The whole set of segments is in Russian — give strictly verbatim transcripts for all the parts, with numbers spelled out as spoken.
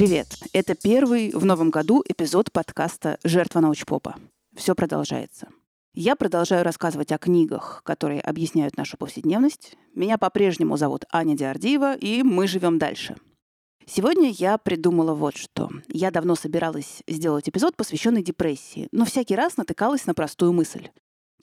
Привет! Это первый в новом году эпизод подкаста «Жертва научпопа». Все продолжается. Я продолжаю рассказывать о книгах, которые объясняют нашу повседневность. Меня по-прежнему зовут Аня Диордиева, и мы живем дальше. Сегодня я придумала вот что. Я давно собиралась сделать эпизод, посвященный депрессии, но всякий раз натыкалась на простую мысль.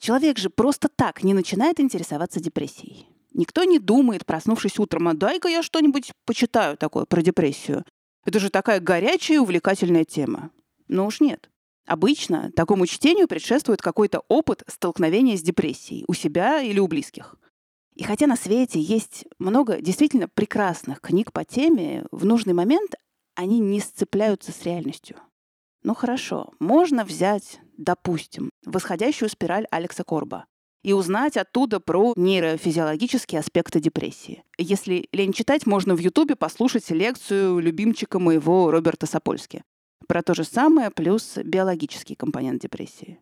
Человек же просто так не начинает интересоваться депрессией. Никто не думает, проснувшись утром, а дай-ка я что-нибудь почитаю такое про депрессию. Это же такая горячая и увлекательная тема. Но уж нет. Обычно такому чтению предшествует какой-то опыт столкновения с депрессией у себя или у близких. И хотя на свете есть много действительно прекрасных книг по теме, в нужный момент они не сцепляются с реальностью. Ну хорошо, можно взять, допустим, «Восходящую спираль» Алекса Корба и узнать оттуда про нейрофизиологические аспекты депрессии. Если лень читать, можно в Ютубе послушать лекцию любимчика моего Роберта Сапольски про то же самое плюс биологический компонент депрессии.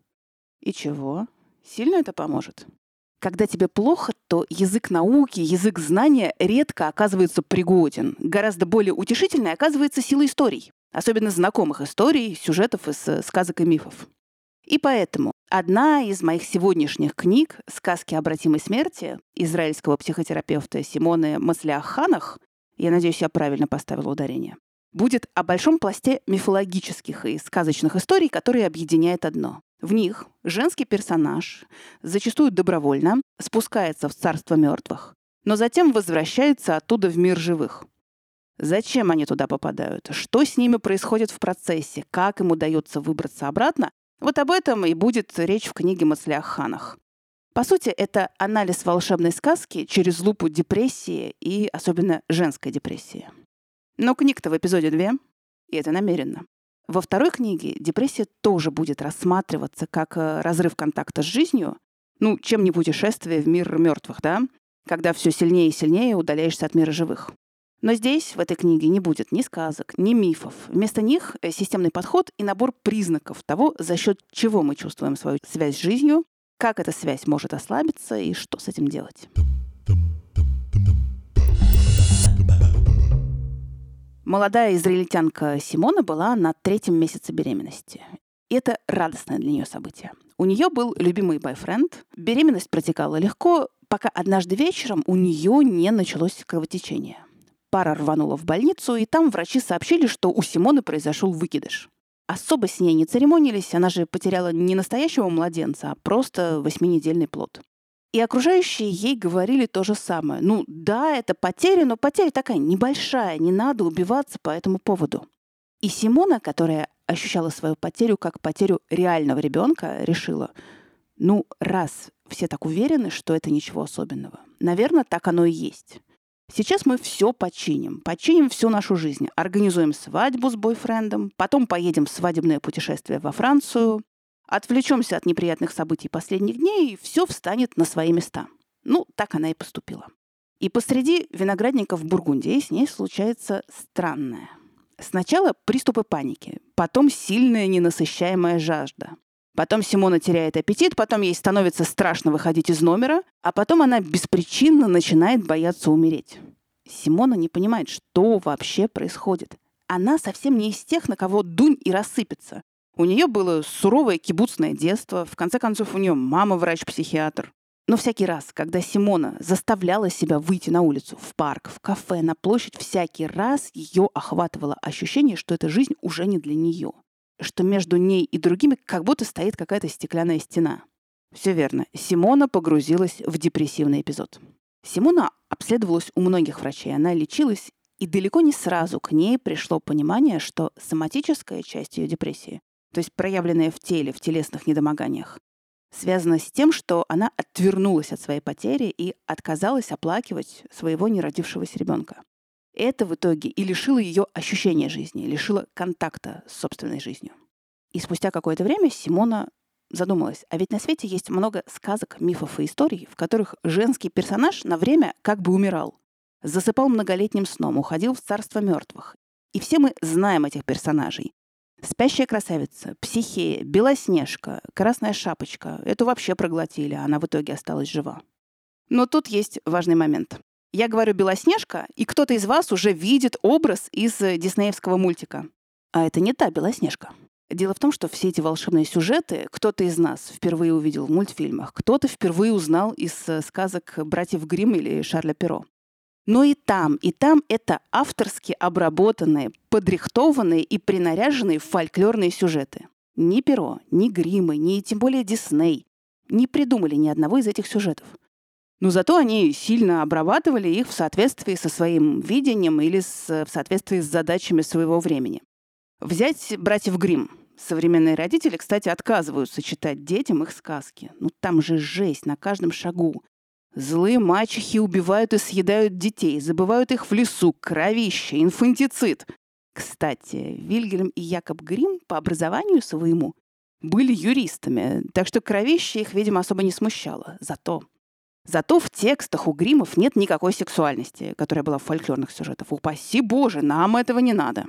И чего? Сильно это поможет? Когда тебе плохо, то язык науки, язык знания редко оказывается пригоден. Гораздо более утешительной оказывается сила историй, особенно знакомых историй, сюжетов из сказок и мифов. И поэтому одна из моих сегодняшних книг «Сказки обратимой смерти» израильского психотерапевта Симоны Масляханах, я надеюсь, я правильно поставила ударение, будет о большом пласте мифологических и сказочных историй, которые объединяет одно. В них женский персонаж, зачастую добровольно, спускается в царство мертвых, но затем возвращается оттуда в мир живых. Зачем они туда попадают? Что с ними происходит в процессе? Как им удается выбраться обратно? Вот об этом и будет речь в книге Мацлиах-Ханох. По сути, это анализ волшебной сказки через лупу депрессии и особенно женской депрессии. Но книг-то в эпизоде две, и это намеренно. Во второй книге депрессия тоже будет рассматриваться как разрыв контакта с жизнью, ну, чем не путешествие в мир мертвых, да, когда все сильнее и сильнее удаляешься от мира живых. Но здесь, в этой книге, не будет ни сказок, ни мифов. Вместо них системный подход и набор признаков того, за счет чего мы чувствуем свою связь с жизнью, как эта связь может ослабиться и что с этим делать. Молодая израильтянка Симона была на третьем месяце беременности. И это радостное для нее событие. У нее был любимый бойфренд, беременность протекала легко, пока однажды вечером у нее не началось кровотечение. Пара рванула в больницу, и там врачи сообщили, что у Симоны произошел выкидыш. Особо с ней не церемонились, она же потеряла не настоящего младенца, а просто восьминедельный плод. И окружающие ей говорили то же самое. Ну да, это потеря, но потеря такая небольшая, не надо убиваться по этому поводу. И Симона, которая ощущала свою потерю как потерю реального ребенка, решила, ну раз все так уверены, что это ничего особенного, наверное, так оно и есть. Сейчас мы все починим, починим всю нашу жизнь. Организуем свадьбу с бойфрендом, потом поедем в свадебное путешествие во Францию, отвлечемся от неприятных событий последних дней, и все встанет на свои места. Ну, так она и поступила. И посреди виноградников Бургундии с ней случается странное. Сначала приступы паники, потом сильная ненасыщаемая жажда. Потом Симона теряет аппетит, потом ей становится страшно выходить из номера, а потом она беспричинно начинает бояться умереть. Симона не понимает, что вообще происходит. Она совсем не из тех, на кого дунь и рассыпется. У нее было суровое кибуцное детство, в конце концов у нее мама врач-психиатр. Но всякий раз, когда Симона заставляла себя выйти на улицу, в парк, в кафе, на площадь, всякий раз ее охватывало ощущение, что эта жизнь уже не для нее. Что между ней и другими как будто стоит какая-то стеклянная стена. Все верно. Симона погрузилась в депрессивный эпизод. Симона обследовалась у многих врачей, она лечилась, и далеко не сразу к ней пришло понимание, что соматическая часть ее депрессии, то есть проявленная в теле, в телесных недомоганиях, связана с тем, что она отвернулась от своей потери и отказалась оплакивать своего неродившегося ребенка. Это в итоге и лишило ее ощущения жизни, лишило контакта с собственной жизнью. И спустя какое-то время Симона задумалась, а ведь на свете есть много сказок, мифов и историй, в которых женский персонаж на время как бы умирал, засыпал многолетним сном, уходил в царство мертвых. И все мы знаем этих персонажей. Спящая красавица, Психея, Белоснежка, Красная Шапочка — эту вообще проглотили, она в итоге осталась жива. Но тут есть важный момент. Я говорю «Белоснежка», и кто-то из вас уже видит образ из диснеевского мультика. А это не та Белоснежка. Дело в том, что все эти волшебные сюжеты кто-то из нас впервые увидел в мультфильмах, кто-то впервые узнал из сказок «Братьев Гримм» или «Шарля Перро». Но и там, и там это авторски обработанные, подрихтованные и принаряженные фольклорные сюжеты. Ни Перро, ни Гриммы, ни тем более Дисней не придумали ни одного из этих сюжетов. Но зато они сильно обрабатывали их в соответствии со своим видением или с, в соответствии с задачами своего времени. Взять «Братьев Гримм». Современные родители, кстати, отказываются читать детям их сказки. Ну там же жесть на каждом шагу. Злые мачехи убивают и съедают детей, забывают их в лесу, кровище, инфантицид. Кстати, Вильгельм и Якоб Гримм по образованию своему были юристами, так что кровище их, видимо, особо не смущало. Зато... Зато в текстах у Гриммов нет никакой сексуальности, которая была в фольклорных сюжетах. Упаси боже, нам этого не надо.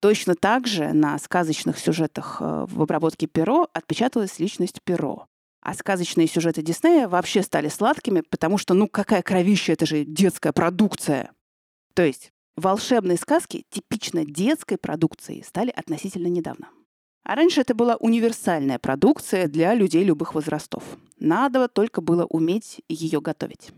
Точно так же на сказочных сюжетах в обработке Перро отпечаталась личность Перро. А сказочные сюжеты Диснея вообще стали сладкими, потому что, ну, какая кровища, это же детская продукция. То есть волшебные сказки типично детской продукцией стали относительно недавно. А раньше это была универсальная продукция для людей любых возрастов. Надо только было уметь ее готовить.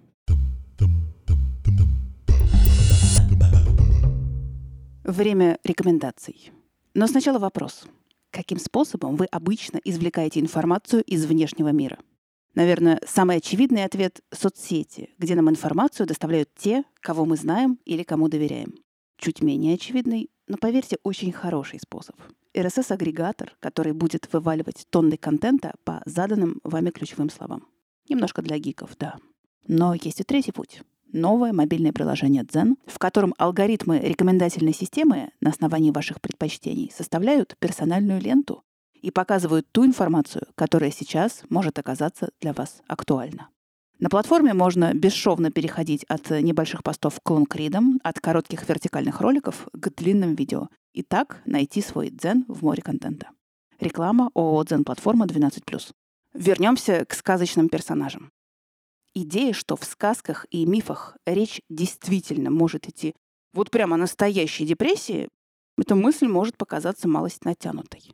Время рекомендаций. Но сначала вопрос. Каким способом вы обычно извлекаете информацию из внешнего мира? Наверное, самый очевидный ответ — соцсети, где нам информацию доставляют те, кого мы знаем или кому доверяем. Чуть менее очевидный, но, поверьте, очень хороший способ — эр эс эс-агрегатор, который будет вываливать тонны контента по заданным вами ключевым словам. Немножко для гиков, да. Но есть и третий путь. Новое мобильное приложение «Дзен», в котором алгоритмы рекомендательной системы на основании ваших предпочтений составляют персональную ленту и показывают ту информацию, которая сейчас может оказаться для вас актуальна. На платформе можно бесшовно переходить от небольших постов к лонгридам, от коротких вертикальных роликов к длинным видео. И так найти свой дзен в море контента. Реклама ООО «Дзен.Платформа» двенадцать плюс. Вернемся к сказочным персонажам. Идея, что в сказках и мифах речь действительно может идти вот прямо о настоящей депрессии, эта мысль может показаться малость натянутой.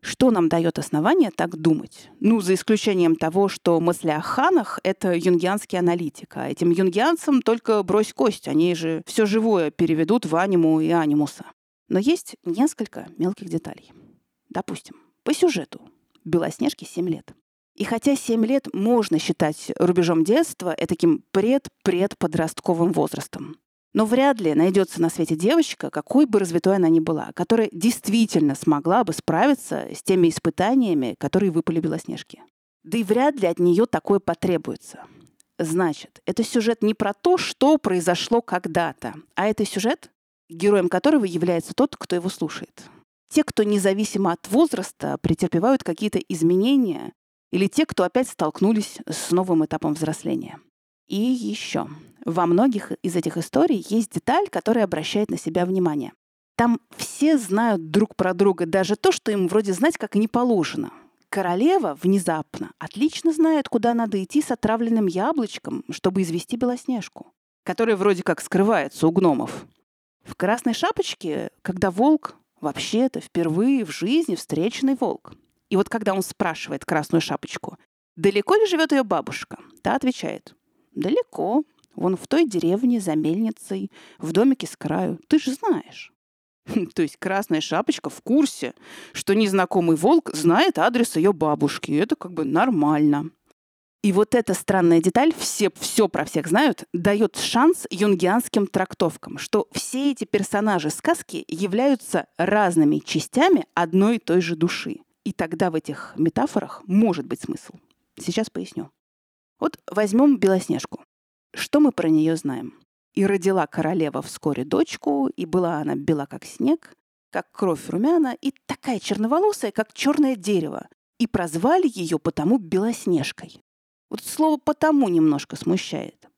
Что нам дает основание так думать? Ну, за исключением того, что Масляханах — это юнгианский аналитик, а этим юнгианцам только брось кость, они же все живое переведут в аниму и анимуса. Но есть несколько мелких деталей. Допустим, по сюжету. Белоснежке семь лет. И хотя семь лет можно считать рубежом детства, этаким пред-предподростковым возрастом. Но вряд ли найдется на свете девочка, какой бы развитой она ни была, которая действительно смогла бы справиться с теми испытаниями, которые выпали Белоснежке. Да и вряд ли от нее такое потребуется. Значит, это сюжет не про то, что произошло когда-то, а это сюжет, героем которого является тот, кто его слушает. Те, кто независимо от возраста претерпевают какие-то изменения, или те, кто опять столкнулись с новым этапом взросления. И еще. Во многих из этих историй есть деталь, которая обращает на себя внимание. Там все знают друг про друга, даже то, что им вроде знать как и не положено. Королева внезапно отлично знает, куда надо идти с отравленным яблочком, чтобы извести Белоснежку, которая вроде как скрывается у гномов. В «Красной шапочке», когда волк, вообще-то впервые в жизни встреченный волк. И вот когда он спрашивает Красную шапочку, далеко ли живет ее бабушка, та отвечает: «Далеко. Вон в той деревне за мельницей, в домике с краю. Ты же знаешь». То есть Красная шапочка в курсе, что незнакомый волк знает адрес ее бабушки. И это как бы нормально. И вот эта странная деталь, все, все про всех знают, дает шанс юнгианским трактовкам, что все эти персонажи сказки являются разными частями одной и той же души. И тогда в этих метафорах может быть смысл. Сейчас поясню. Вот возьмем Белоснежку. Что мы про нее знаем? И родила королева вскоре дочку, и была она бела, как снег, как кровь румяна, и такая черноволосая, как черное дерево. И прозвали ее потому Белоснежкой. Вот слово «потому» немножко смущает.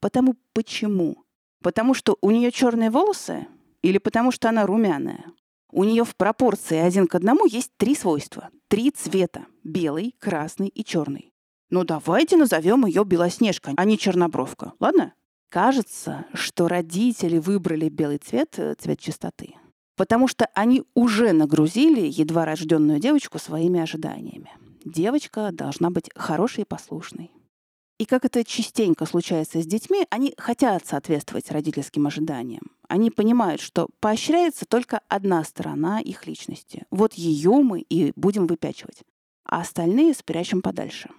Потому почему? Потому что у нее черные волосы или потому что она румяная? У нее в пропорции один к одному есть три свойства. Три цвета – белый, красный и черный. Но давайте назовем ее Белоснежка, а не Чернобровка, ладно? Кажется, что родители выбрали белый цвет, цвет чистоты, потому что они уже нагрузили едва рожденную девочку своими ожиданиями. Девочка должна быть хорошей и послушной. И как это частенько случается с детьми, они хотят соответствовать родительским ожиданиям. Они понимают, что поощряется только одна сторона их личности. Вот ее мы и будем выпячивать, а остальные спрячем подальше.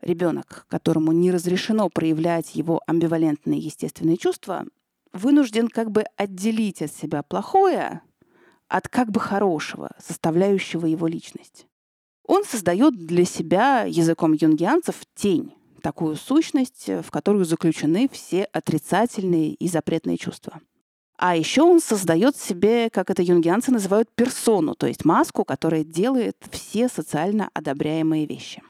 Ребенок, которому не разрешено проявлять его амбивалентные естественные чувства, вынужден как бы отделить от себя плохое от как бы хорошего, составляющего его личность. Он создает для себя языком юнгианцев тень, такую сущность, в которую заключены все отрицательные и запретные чувства. А еще он создает себе, как это юнгианцы называют, персону, то есть маску, которая делает все социально одобряемые вещи.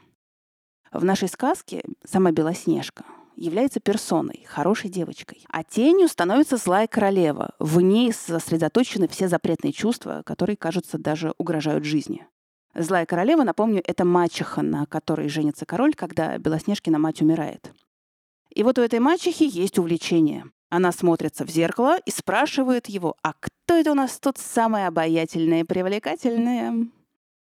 В нашей сказке сама Белоснежка является персоной, хорошей девочкой, а тенью становится злая королева. В ней сосредоточены все запретные чувства, которые, кажется, даже угрожают жизни. Злая королева, напомню, это мачеха, на которой женится король, когда Белоснежкина мать умирает. И вот у этой мачехи есть увлечение. Она смотрится в зеркало и спрашивает его: «А кто это у нас тут самое обаятельное и привлекательное?»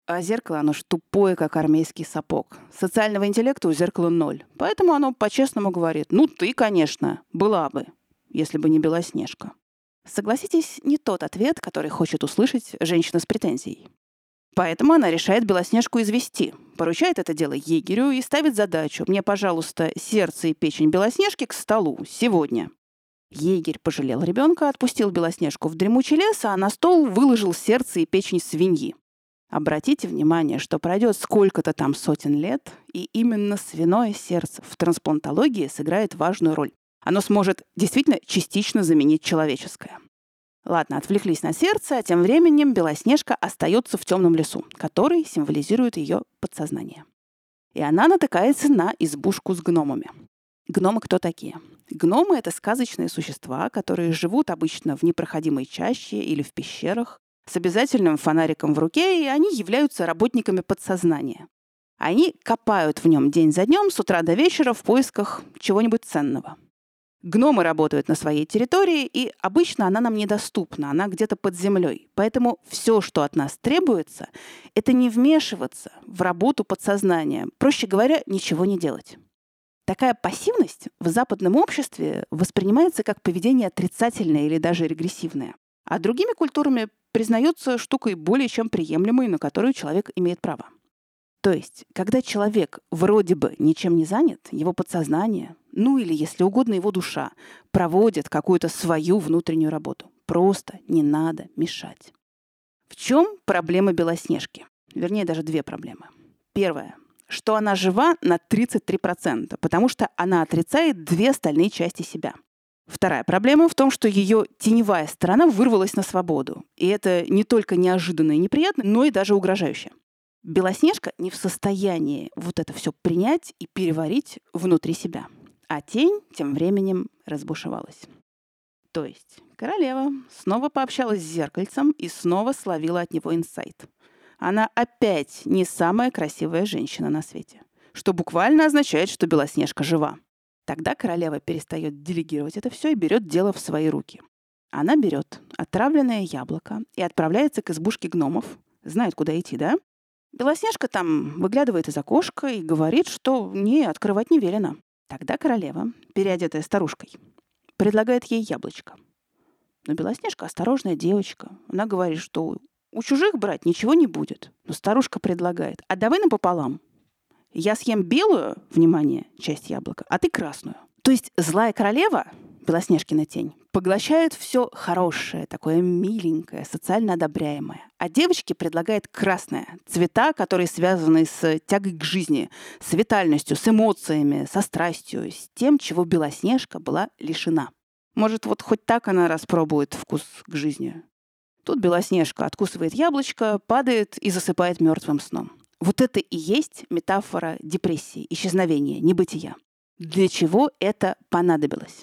А зеркало, оно ж тупое, как армейский сапог. Социального интеллекта у зеркала ноль. Поэтому оно по-честному говорит: «Ну ты, конечно, была бы, если бы не Белоснежка». Согласитесь, не тот ответ, который хочет услышать женщина с претензией. Поэтому она решает Белоснежку извести, поручает это дело егерю и ставит задачу: «Мне, пожалуйста, сердце и печень Белоснежки к столу сегодня». Егерь пожалел ребенка, отпустил Белоснежку в дремучий лес, а на стол выложил сердце и печень свиньи. Обратите внимание, что пройдет сколько-то там сотен лет, и именно свиное сердце в трансплантологии сыграет важную роль. Оно сможет действительно частично заменить человеческое. Ладно, отвлеклись на сердце, а тем временем Белоснежка остается в темном лесу, который символизирует ее подсознание. И она натыкается на избушку с гномами. Гномы кто такие? Гномы — это сказочные существа, которые живут обычно в непроходимой чаще или в пещерах, с обязательным фонариком в руке, и они являются работниками подсознания. Они копают в нем день за днем, с утра до вечера, в поисках чего-нибудь ценного. Гномы работают на своей территории, и обычно она нам недоступна, она где-то под землей. Поэтому все, что от нас требуется, это не вмешиваться в работу подсознания. Проще говоря, ничего не делать. Такая пассивность в западном обществе воспринимается как поведение отрицательное или даже регрессивное. А другими культурами признается штукой более чем приемлемой, на которую человек имеет право. То есть, когда человек вроде бы ничем не занят, его подсознание, ну или, если угодно, его душа, проводит какую-то свою внутреннюю работу. Просто не надо мешать. В чем проблема Белоснежки? Вернее, даже две проблемы. Первая, что она жива на тридцать три процента, потому что она отрицает две остальные части себя. Вторая проблема в том, что ее теневая сторона вырвалась на свободу. И это не только неожиданно и неприятно, но и даже угрожающе. Белоснежка не в состоянии вот это все принять и переварить внутри себя. А тень тем временем разбушевалась. То есть королева снова пообщалась с зеркальцем и снова словила от него инсайт. Она опять не самая красивая женщина на свете. Что буквально означает, что Белоснежка жива. Тогда королева перестает делегировать это все и берет дело в свои руки. Она берет отравленное яблоко и отправляется к избушке гномов. Знает, куда идти, да? Белоснежка там выглядывает из окошка и говорит, что не, открывать не велено. Тогда королева, переодетая старушкой, предлагает ей яблочко. Но Белоснежка осторожная девочка. Она говорит, что у чужих брать ничего не будет. Но старушка предлагает: а давай напополам. Я съем белую, внимание, часть яблока, а ты красную. То есть злая королева, Белоснежкина тень, поглощает все хорошее, такое миленькое, социально одобряемое. А девочке предлагает красное, цвета, которые связаны с тягой к жизни, с витальностью, с эмоциями, со страстью, с тем, чего Белоснежка была лишена. Может, вот хоть так она распробует вкус к жизни. Тут Белоснежка откусывает яблочко, падает и засыпает мертвым сном. Вот это и есть метафора депрессии, исчезновения, небытия. Для чего это понадобилось?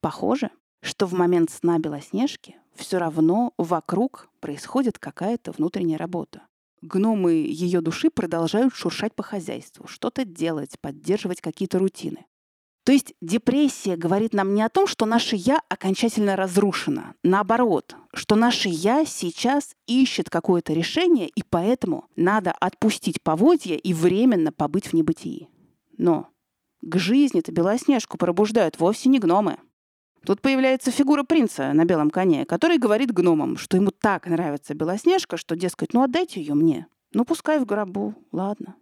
Похоже, что в момент сна Белоснежки все равно вокруг происходит какая-то внутренняя работа. Гномы ее души продолжают шуршать по хозяйству, что-то делать, поддерживать какие-то рутины. То есть депрессия говорит нам не о том, что наше «я» окончательно разрушено. Наоборот, что наше «я» сейчас ищет какое-то решение, и поэтому надо отпустить поводья и временно побыть в небытии. Но к жизни-то Белоснежку пробуждают вовсе не гномы. Тут появляется фигура принца на белом коне, который говорит гномам, что ему так нравится Белоснежка, что, дескать, ну отдайте ее мне. Ну пускай в гробу, ладно.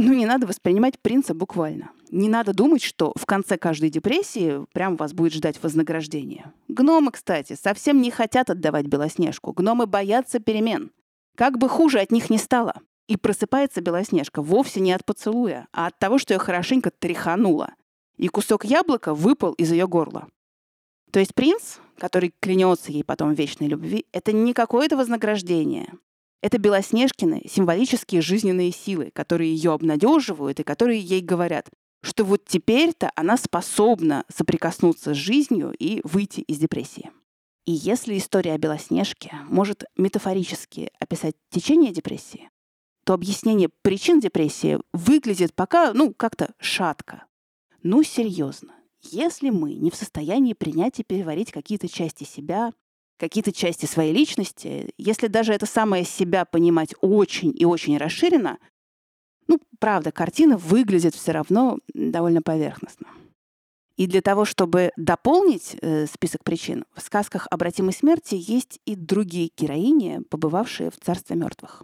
Ну, не надо воспринимать принца буквально. Не надо думать, что в конце каждой депрессии прям вас будет ждать вознаграждение. Гномы, кстати, совсем не хотят отдавать Белоснежку. Гномы боятся перемен. Как бы хуже от них ни стало. И просыпается Белоснежка вовсе не от поцелуя, а от того, что ее хорошенько тряхануло. И кусок яблока выпал из ее горла. То есть принц, который клянется ей потом в вечной любви, это не какое-то вознаграждение. Это Белоснежкины символические жизненные силы, которые ее обнадеживают и которые ей говорят, что вот теперь-то она способна соприкоснуться с жизнью и выйти из депрессии. И если история о Белоснежке может метафорически описать течение депрессии, то объяснение причин депрессии выглядит пока, ну, как-то шатко. Ну, серьезно, если мы не в состоянии принять и переварить какие-то части себя, какие-то части своей личности, если даже это самое себя понимать очень и очень расширенно, ну, правда, картина выглядит все равно довольно поверхностно. И для того, чтобы дополнить э, список причин, в «Сказках обратимой смерти» есть и другие героини, побывавшие в царстве мертвых.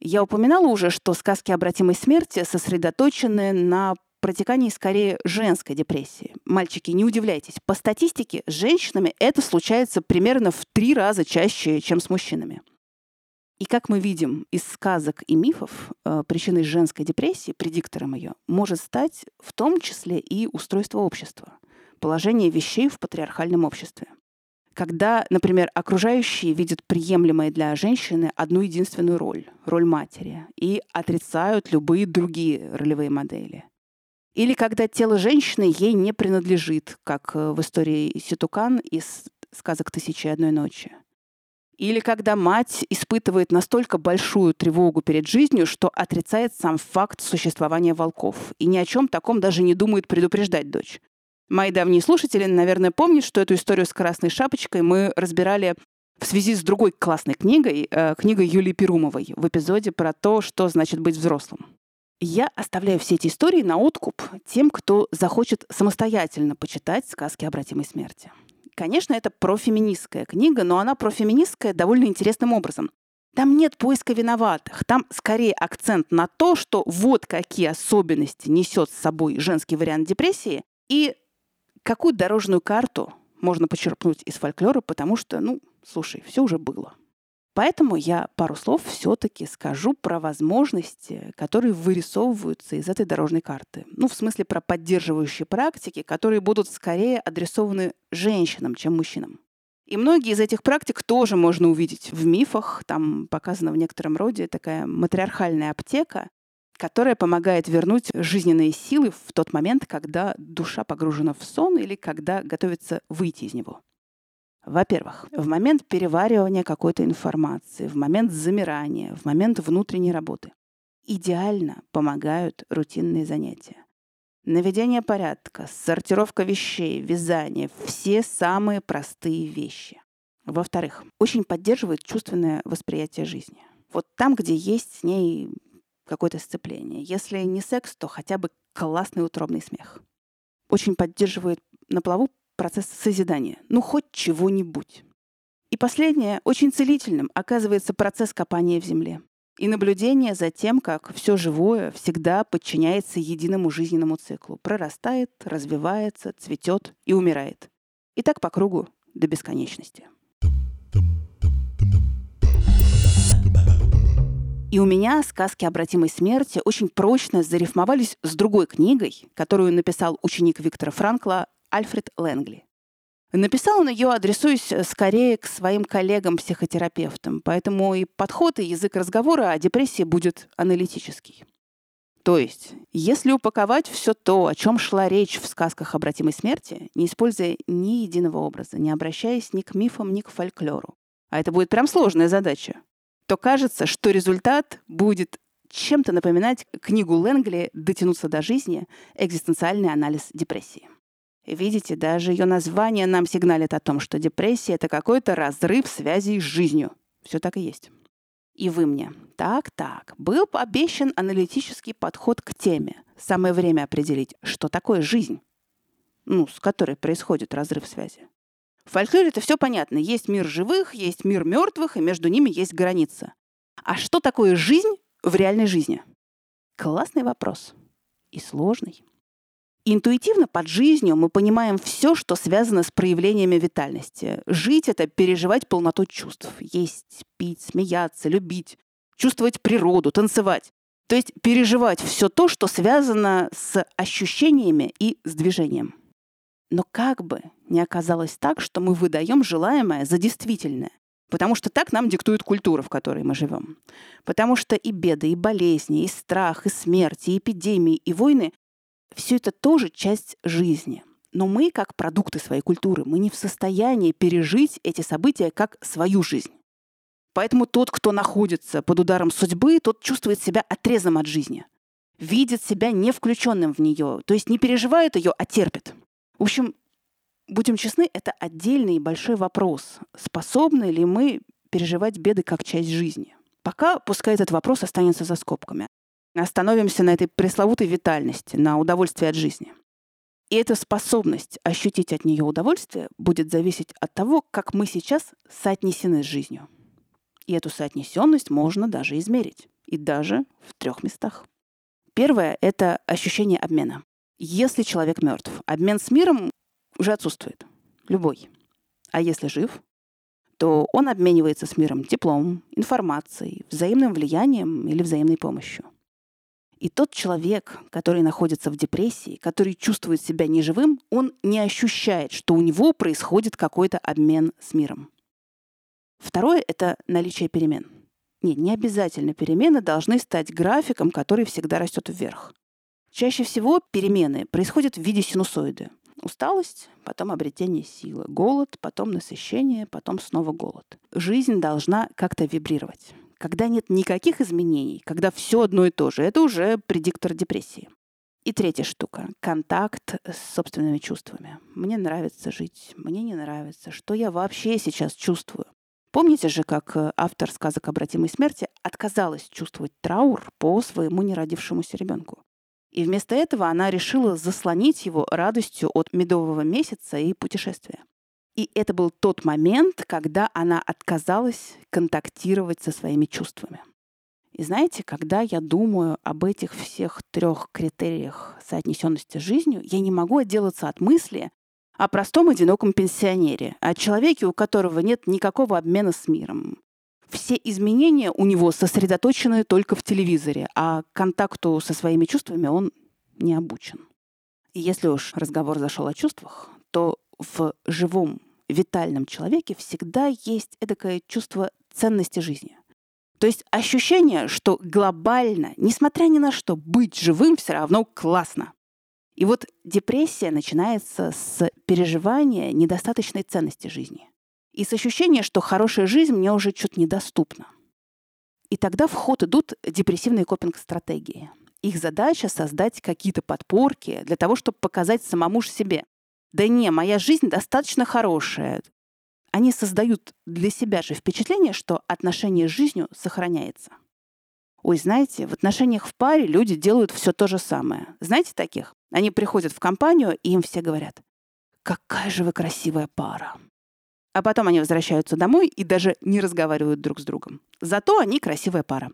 Я упоминала уже, что «Сказки обратимой смерти» сосредоточены на протекании скорее женской депрессии. Мальчики, не удивляйтесь, по статистике с женщинами это случается примерно в три раза чаще, чем с мужчинами. И как мы видим из сказок и мифов, причиной женской депрессии, предиктором ее, может стать в том числе и устройство общества, положение вещей в патриархальном обществе. Когда, например, окружающие видят приемлемой для женщины одну единственную роль, роль матери, и отрицают любые другие ролевые модели. Или когда тело женщины ей не принадлежит, как в истории Ситукан из «Сказок тысячи и одной ночи». Или когда мать испытывает настолько большую тревогу перед жизнью, что отрицает сам факт существования волков и ни о чем таком даже не думает предупреждать дочь. Мои давние слушатели, наверное, помнят, что эту историю с «Красной шапочкой» мы разбирали в связи с другой классной книгой, книгой Юлии Перумовой, в эпизоде про то, что значит быть взрослым. Я оставляю все эти истории на откуп тем, кто захочет самостоятельно почитать «Сказки обратимой смерти». Конечно, это профеминистская книга, но она профеминистская довольно интересным образом. Там нет поиска виноватых, там скорее акцент на то, что вот какие особенности несет с собой женский вариант депрессии и какую дорожную карту можно почерпнуть из фольклора, потому что, ну, слушай, все уже было. Поэтому я пару слов все-таки скажу про возможности, которые вырисовываются из этой дорожной карты. Ну, в смысле, про поддерживающие практики, которые будут скорее адресованы женщинам, чем мужчинам. И многие из этих практик тоже можно увидеть в мифах. Там показана в некотором роде такая матриархальная аптека, которая помогает вернуть жизненные силы в тот момент, когда душа погружена в сон или когда готовится выйти из него. Во-первых, в момент переваривания какой-то информации, в момент замирания, в момент внутренней работы идеально помогают рутинные занятия. Наведение порядка, сортировка вещей, вязание — все самые простые вещи. Во-вторых, очень поддерживает чувственное восприятие жизни. Вот там, где есть с ней какое-то сцепление. Если не секс, то хотя бы классный утробный смех. Очень поддерживает на плаву процесс созидания. Ну, хоть чего-нибудь. И последнее, очень целительным оказывается процесс копания в земле и наблюдение за тем, как все живое всегда подчиняется единому жизненному циклу. Прорастает, развивается, цветет и умирает. И так по кругу до бесконечности. И у меня «Сказки обратимой смерти» очень прочно зарифмовались с другой книгой, которую написал ученик Виктора Франкла Альфред Ленгли. Написал он ее, адресуясь скорее к своим коллегам-психотерапевтам, поэтому и подход, и язык разговора о депрессии будет аналитический. То есть, если упаковать все то, о чем шла речь в «Сказках обратимой смерти», не используя ни единого образа, не обращаясь ни к мифам, ни к фольклору, а это будет прям сложная задача, то кажется, что результат будет чем-то напоминать книгу Ленгли «Дотянуться до жизни. Экзистенциальный анализ депрессии». Видите, даже ее название нам сигналит о том, что депрессия — это какой-то разрыв связи с жизнью. Все так и есть. И вы мне: так-так, был обещан аналитический подход к теме. Самое время определить, что такое жизнь, ну, с которой происходит разрыв связи. В фольклоре это все понятно. Есть мир живых, есть мир мертвых, и между ними есть граница. А что такое жизнь в реальной жизни? Классный вопрос. И сложный. Интуитивно под жизнью мы понимаем все, что связано с проявлениями витальности. Жить — это переживать полноту чувств. Есть, пить, смеяться, любить, чувствовать природу, танцевать. То есть переживать все то, что связано с ощущениями и с движением. Но как бы ни оказалось так, что мы выдаем желаемое за действительное. Потому что так нам диктует культура, в которой мы живем. Потому что и беды, и болезни, и страх, и смерть, и эпидемии, и войны — все это тоже часть жизни. Но мы, как продукты своей культуры, мы не в состоянии пережить эти события как свою жизнь. Поэтому тот, кто находится под ударом судьбы, тот чувствует себя отрезанным от жизни. Видит себя не включенным в нее. То есть не переживает ее, а терпит. В общем, будем честны, это отдельный и большой вопрос. Способны ли мы переживать беды как часть жизни? Пока пускай этот вопрос останется за скобками. Остановимся на этой пресловутой витальности, на удовольствии от жизни. И эта способность ощутить от нее удовольствие будет зависеть от того, как мы сейчас соотнесены с жизнью. И эту соотнесенность можно даже измерить. И даже в трех местах. Первое — это ощущение обмена. Если человек мертв, обмен с миром уже отсутствует. Любой. А если жив, то он обменивается с миром теплом, информацией, взаимным влиянием или взаимной помощью. И тот человек, который находится в депрессии, который чувствует себя неживым, он не ощущает, что у него происходит какой-то обмен с миром. Второе — это наличие перемен. Нет, не обязательно перемены должны стать графиком, который всегда растет вверх. Чаще всего перемены происходят в виде синусоиды. Усталость, потом обретение силы, голод, потом насыщение, потом снова голод. Жизнь должна как-то вибрировать. Когда нет никаких изменений, когда все одно и то же, это уже предиктор депрессии. И третья штука — контакт с собственными чувствами. Мне нравится жить, мне не нравится, что я вообще сейчас чувствую. Помните же, как автор «Сказок обратимой смерти» отказалась чувствовать траур по своему неродившемуся ребенку. И вместо этого она решила заслонить его радостью от медового месяца и путешествия. И это был тот момент, когда она отказалась контактировать со своими чувствами. И знаете, когда я думаю об этих всех трех критериях соотнесенности с жизнью, я не могу отделаться от мысли о простом одиноком пенсионере, о человеке, у которого нет никакого обмена с миром. Все изменения у него сосредоточены только в телевизоре, а контакту со своими чувствами он не обучен. И если уж разговор зашел о чувствах, то в живом, витальном человеке всегда есть эдакое чувство ценности жизни. То есть ощущение, что глобально, несмотря ни на что, быть живым все равно классно. И вот депрессия начинается с переживания недостаточной ценности жизни. И с ощущения, что хорошая жизнь мне уже что-то недоступна. И тогда в ход идут депрессивные копинг-стратегии. Их задача — создать какие-то подпорки для того, чтобы показать самому же себе: да не, моя жизнь достаточно хорошая. Они создают для себя же впечатление, что отношение с жизнью сохраняется. Ой, знаете, в отношениях в паре люди делают все то же самое. Знаете таких? Они приходят в компанию, и им все говорят: какая же вы красивая пара. А потом они возвращаются домой и даже не разговаривают друг с другом. Зато они красивая пара.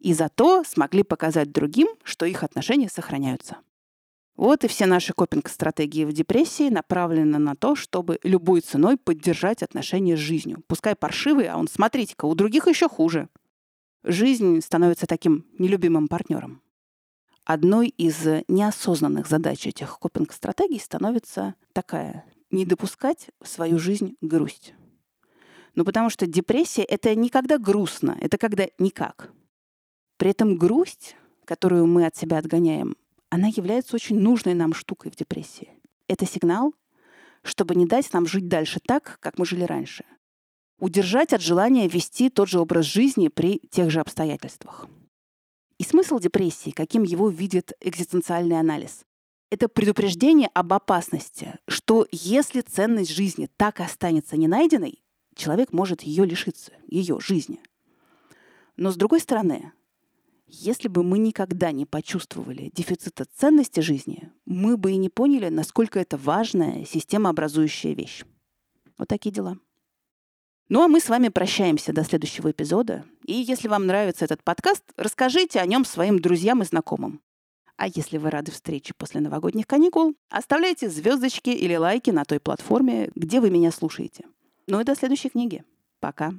И зато смогли показать другим, что их отношения сохраняются. Вот и все наши копинг-стратегии в депрессии направлены на то, чтобы любой ценой поддержать отношения с жизнью. Пускай паршивый, а он, смотрите-ка, у других еще хуже. Жизнь становится таким нелюбимым партнером. Одной из неосознанных задач этих копинг-стратегий становится такая: не допускать в свою жизнь грусть. Ну потому что депрессия — это не когда грустно, это когда никак. При этом грусть, которую мы от себя отгоняем, она является очень нужной нам штукой в депрессии. Это сигнал, чтобы не дать нам жить дальше так, как мы жили раньше. Удержать от желания вести тот же образ жизни при тех же обстоятельствах. И смысл депрессии, каким его видит экзистенциальный анализ, это предупреждение об опасности, что если ценность жизни так останется ненайденной, человек может ее лишиться, ее жизни. Но с другой стороны, если бы мы никогда не почувствовали дефицита ценности жизни, мы бы и не поняли, насколько это важная системообразующая вещь. Вот такие дела. Ну а мы с вами прощаемся до следующего эпизода. И если вам нравится этот подкаст, расскажите о нем своим друзьям и знакомым. А если вы рады встрече после новогодних каникул, оставляйте звездочки или лайки на той платформе, где вы меня слушаете. Ну и до следующей книги. Пока.